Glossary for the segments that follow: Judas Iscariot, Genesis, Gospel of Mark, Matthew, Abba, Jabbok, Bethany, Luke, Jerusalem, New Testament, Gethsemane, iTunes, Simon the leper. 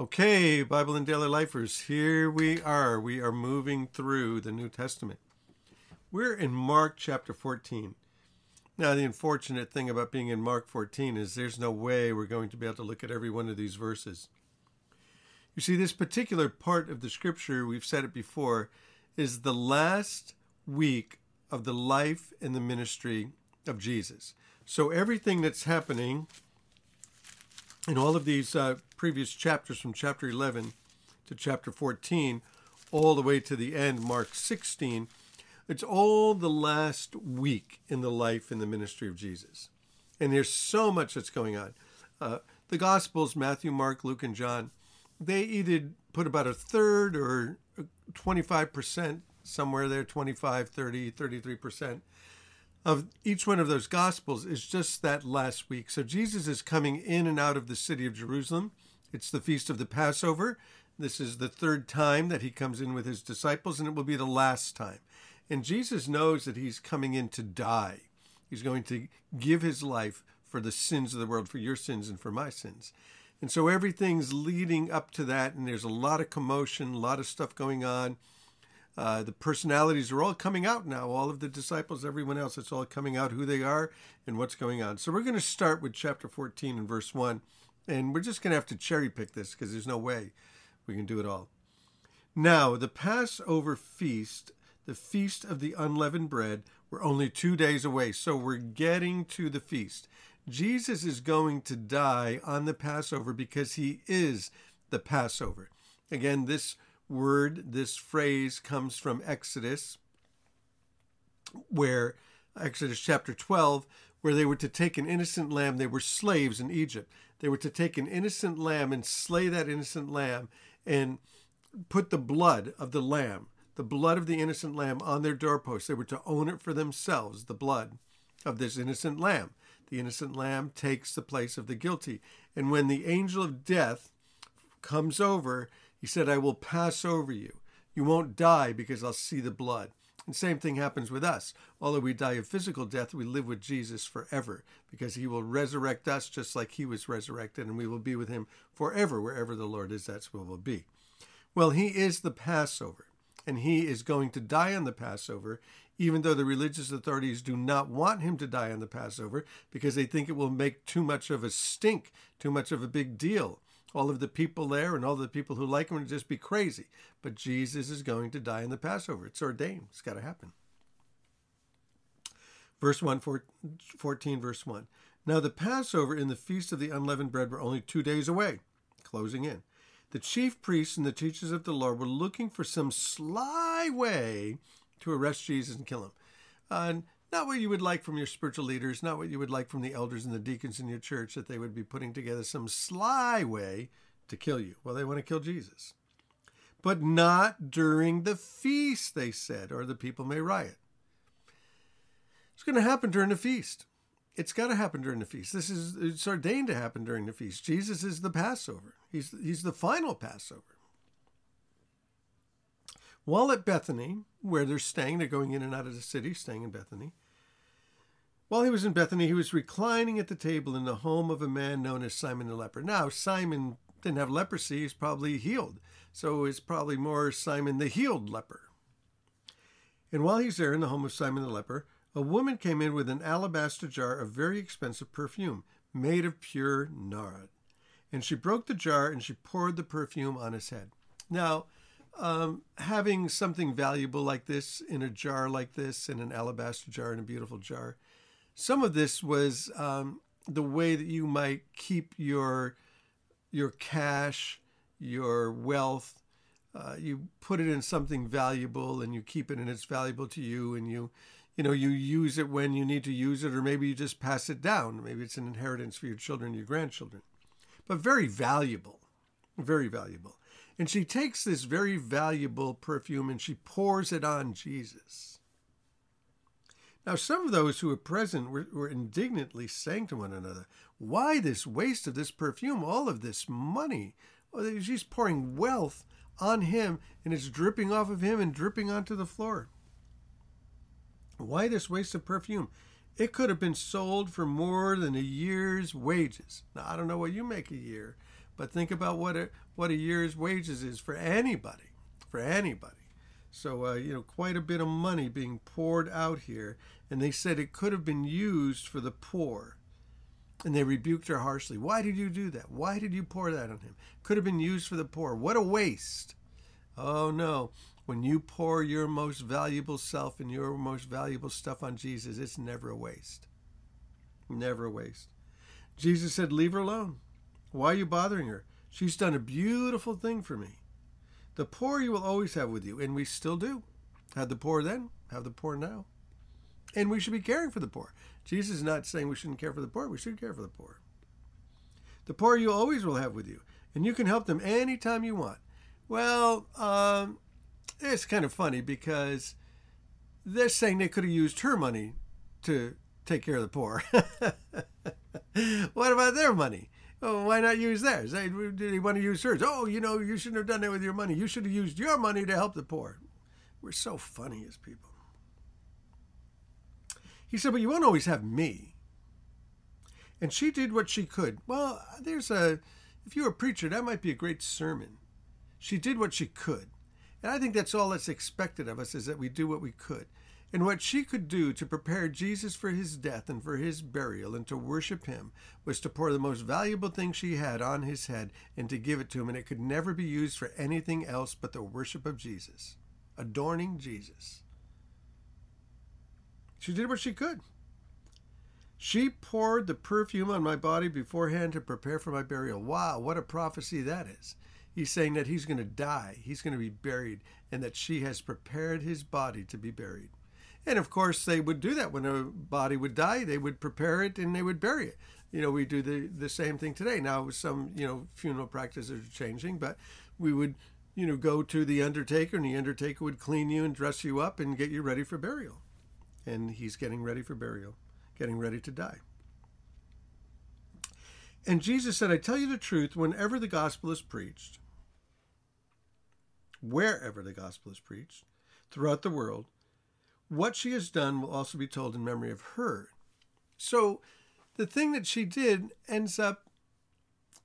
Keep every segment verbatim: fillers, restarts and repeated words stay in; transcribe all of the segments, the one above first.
Okay, Bible in Daily Lifers, here we are. We are moving through the New Testament. We're in Mark chapter fourteen. Now, the unfortunate thing about being in Mark fourteen is there's no way we're going to be able to look at every one of these verses. You see, this particular part of the scripture, we've said it before, is the last week of the life and the ministry of Jesus. So everything that's happening in all of these uh, previous chapters, from chapter eleven to chapter fourteen, all the way to the end, Mark sixteen, it's all the last week in the life and the ministry of Jesus. And there's so much that's going on. Uh, the Gospels, Matthew, Mark, Luke, and John, they either put about a third or twenty-five percent, somewhere there, twenty-five, thirty, thirty-three percent. Of each one of those Gospels is just that last week. So Jesus is coming in and out of the city of Jerusalem. It's the Feast of the Passover. This is the third time that he comes in with his disciples, and it will be the last time. And Jesus knows that he's coming in to die. He's going to give his life for the sins of the world, for your sins and for my sins. And so everything's leading up to that, and there's a lot of commotion, a lot of stuff going on. Uh, the personalities are all coming out now, all of the disciples, everyone else, it's all coming out who they are and what's going on. So we're going to start with chapter fourteen and verse one, and we're just going to have to cherry pick this because there's no way we can do it all. Now, the Passover feast, the feast of the unleavened bread, we're only two days away, so we're getting to the feast. Jesus is going to die on the Passover because he is the Passover. Again, this word, this phrase comes from Exodus, where Exodus chapter twelve, where they were to take an innocent lamb. They were slaves in Egypt. They were to take an innocent lamb and slay that innocent lamb and put the blood of the lamb, the blood of the innocent lamb, on their doorposts. They were to own it for themselves, the blood of this innocent lamb. The innocent lamb takes the place of the guilty. And when the angel of death comes over, he said, I will pass over you. You won't die because I'll see the blood. And same thing happens with us. Although we die of physical death, we live with Jesus forever because he will resurrect us just like he was resurrected, and we will be with him forever. Wherever the Lord is, that's where we'll be. Well, he is the Passover, and he is going to die on the Passover, even though the religious authorities do not want him to die on the Passover because they think it will make too much of a stink, too much of a big deal. All of the people there and all the people who like him would just be crazy. But Jesus is going to die in the Passover. It's ordained. It's got to happen. Verse one, fourteen, verse one. Now the Passover and the Feast of the Unleavened Bread were only two days away, closing in. The chief priests and the teachers of the law were looking for some sly way to arrest Jesus and kill him. Uh, Not what you would like from your spiritual leaders, not what you would like from the elders and the deacons in your church, that they would be putting together some sly way to kill you. Well, they want to kill Jesus. But not during the feast, they said, or the people may riot. It's going to happen during the feast. It's got to happen during the feast. This is, it's ordained to happen during the feast. Jesus is the Passover. He's, he's the final Passover. While at Bethany, where they're staying, they're going in and out of the city, staying in Bethany. While he was in Bethany, he was reclining at the table in the home of a man known as Simon the leper. Now, Simon didn't have leprosy. He's probably healed. So it's probably more Simon the healed leper. And while he's there in the home of Simon the leper, a woman came in with an alabaster jar of very expensive perfume made of pure nard. And she broke the jar and she poured the perfume on his head. Now, Um, having something valuable like this in a jar like this, in an alabaster jar, in a beautiful jar. Some of this was um, the way that you might keep your your cash, your wealth. Uh, you put it in something valuable and you keep it and it's valuable to you, and you, you know, you use it when you need to use it, or maybe you just pass it down. Maybe it's an inheritance for your children, your grandchildren. But very valuable, very valuable. And she takes this very valuable perfume and she pours it on Jesus. Now, some of those who were present were, were indignantly saying to one another, why this waste of this perfume, all of this money? Well, she's pouring wealth on him and it's dripping off of him and dripping onto the floor. Why this waste of perfume? It could have been sold for more than a year's wages. Now, I don't know what you make a year, But think about what a, what a year's wages is for anybody, for anybody. So, uh, you know, quite a bit of money being poured out here. And they said it could have been used for the poor. And they rebuked her harshly. Why did you do that? Why did you pour that on him? Could have been used for the poor. What a waste. Oh, no. When you pour your most valuable self and your most valuable stuff on Jesus, it's never a waste. Never a waste. Jesus said, leave her alone. Why are you bothering her? She's done a beautiful thing for me. The poor you will always have with you, and we still do. Had the poor then, have the poor now. And we should be caring for the poor. Jesus is not saying we shouldn't care for the poor. We should care for the poor. The poor you always will have with you, and you can help them anytime you want. Well, um, it's kind of funny because they're saying they could have used her money to take care of the poor. What about their money? Well, why not use theirs? They, they want to use hers. Oh, you know, you shouldn't have done that with your money. You should have used your money to help the poor. We're so funny as people. He said, but you won't always have me. And she did what she could. Well, there's a, if you were a preacher, that might be a great sermon. She did what she could. And I think that's all that's expected of us, is that we do what we could. And what she could do to prepare Jesus for his death and for his burial and to worship him was to pour the most valuable thing she had on his head and to give it to him. And it could never be used for anything else but the worship of Jesus, adorning Jesus. She did what she could. She poured the perfume on my body beforehand to prepare for my burial. Wow, what a prophecy that is. He's saying that he's going to die, he's going to be buried, and that she has prepared his body to be buried. And of course, they would do that when a body would die. They would prepare it and they would bury it. You know, we do the, the same thing today. Now, some, you know, funeral practices are changing, but we would, you know, go to the undertaker, and the undertaker would clean you and dress you up and get you ready for burial. And he's getting ready for burial, getting ready to die. And Jesus said, I tell you the truth, whenever the gospel is preached, wherever the gospel is preached, throughout the world, what she has done will also be told in memory of her. So the thing that she did ends up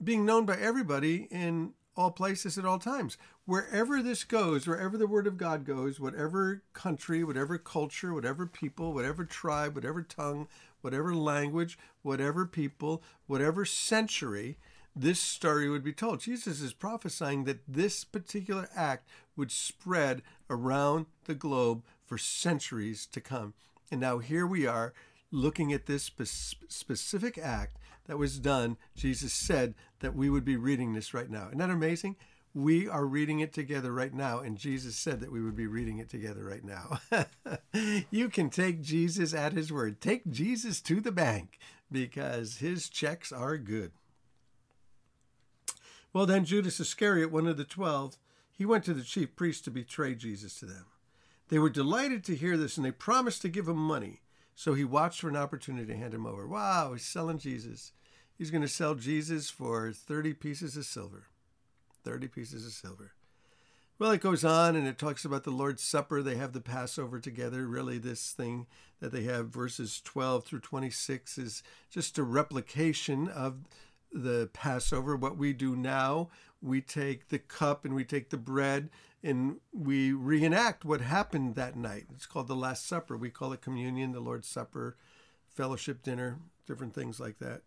being known by everybody in all places at all times. Wherever this goes, wherever the word of God goes, whatever country, whatever culture, whatever people, whatever tribe, whatever tongue, whatever language, whatever people, whatever century, this story would be told. Jesus is prophesying that this particular act would spread around the globe for centuries to come. And now here we are looking at this spe- specific act that was done. Jesus said that we would be reading this right now. Isn't that amazing? We are reading it together right now, and Jesus said that we would be reading it together right now. You can take Jesus at his word. Take Jesus to the bank, because his checks are good. Well, then Judas Iscariot, one of the twelve, he went to the chief priests to betray Jesus to them. They were delighted to hear this, and they promised to give him money. So he watched for an opportunity to hand him over. Wow, he's selling Jesus. He's going to sell Jesus for thirty pieces of silver. thirty pieces of silver. Well, it goes on, and it talks about the Lord's Supper. They have the Passover together. Really, this thing that they have, verses twelve through twenty-six, is just a replication of the Passover. What we do now, we take the cup and we take the bread, and we reenact what happened that night. It's called the Last Supper. We call it communion, the Lord's Supper, fellowship dinner, different things like that.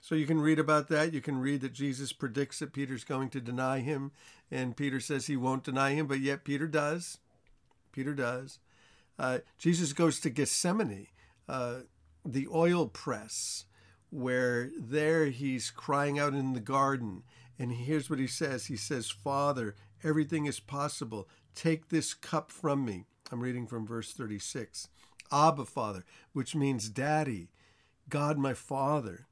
So you can read about that. You can read that Jesus predicts that Peter's going to deny him. And Peter says he won't deny him, but yet Peter does. Peter does. Uh, Jesus goes to Gethsemane, uh, the oil press, where there he's crying out in the garden. And here's what he says. He says, Father, everything is possible. Take this cup from me. I'm reading from verse thirty-six. Abba, Father, which means Daddy, God, my Father.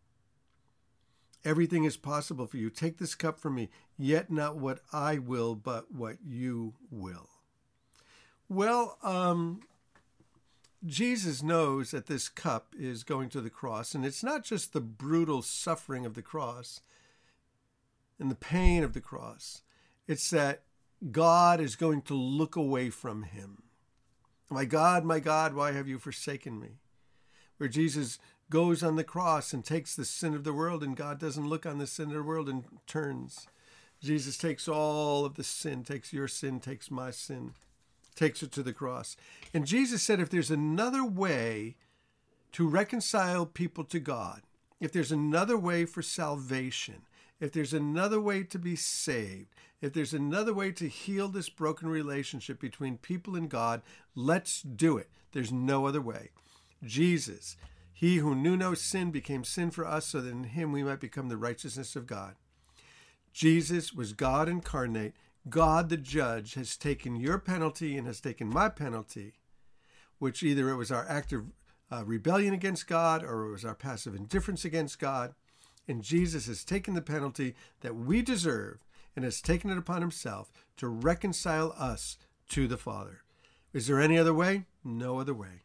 Everything is possible for you. Take this cup from me, yet not what I will, but what you will. Well, um, Jesus knows that this cup is going to the cross, and it's not just the brutal suffering of the cross and the pain of the cross. It's that God is going to look away from him. My God, my God, why have you forsaken me? Where Jesus goes on the cross and takes the sin of the world, and God doesn't look on the sin of the world and turns. Jesus takes all of the sin, takes your sin, takes my sin, takes it to the cross. And Jesus said if there's another way to reconcile people to God, if there's another way for salvation, if there's another way to be saved, if there's another way to heal this broken relationship between people and God, let's do it. There's no other way. Jesus, he who knew no sin, became sin for us so that in him we might become the righteousness of God. Jesus was God incarnate. God the judge has taken your penalty and has taken my penalty, which either it was our active uh, rebellion against God or it was our passive indifference against God. And Jesus has taken the penalty that we deserve and has taken it upon himself to reconcile us to the Father. Is there any other way? No other way.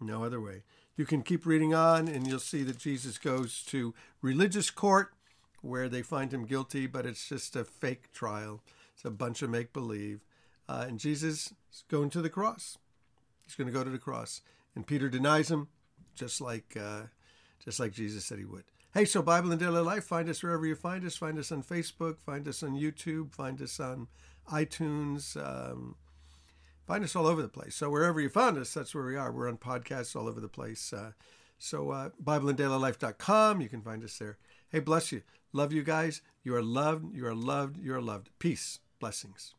No other way. You can keep reading on and you'll see that Jesus goes to religious court where they find him guilty, but it's just a fake trial. It's a bunch of make-believe. Uh, and Jesus is going to the cross. He's going to go to the cross. And Peter denies him, just like uh, just like Jesus said he would. Hey, so Bible in Daily Life, find us wherever you find us. Find us on Facebook. Find us on YouTube. Find us on iTunes. Um, find us all over the place. So wherever you found us, that's where we are. We're on podcasts all over the place. Uh, so uh, Bible in Daily Life dot com. You can find us there. Hey, bless you. Love you guys. You are loved. You are loved. You are loved. Peace. Blessings.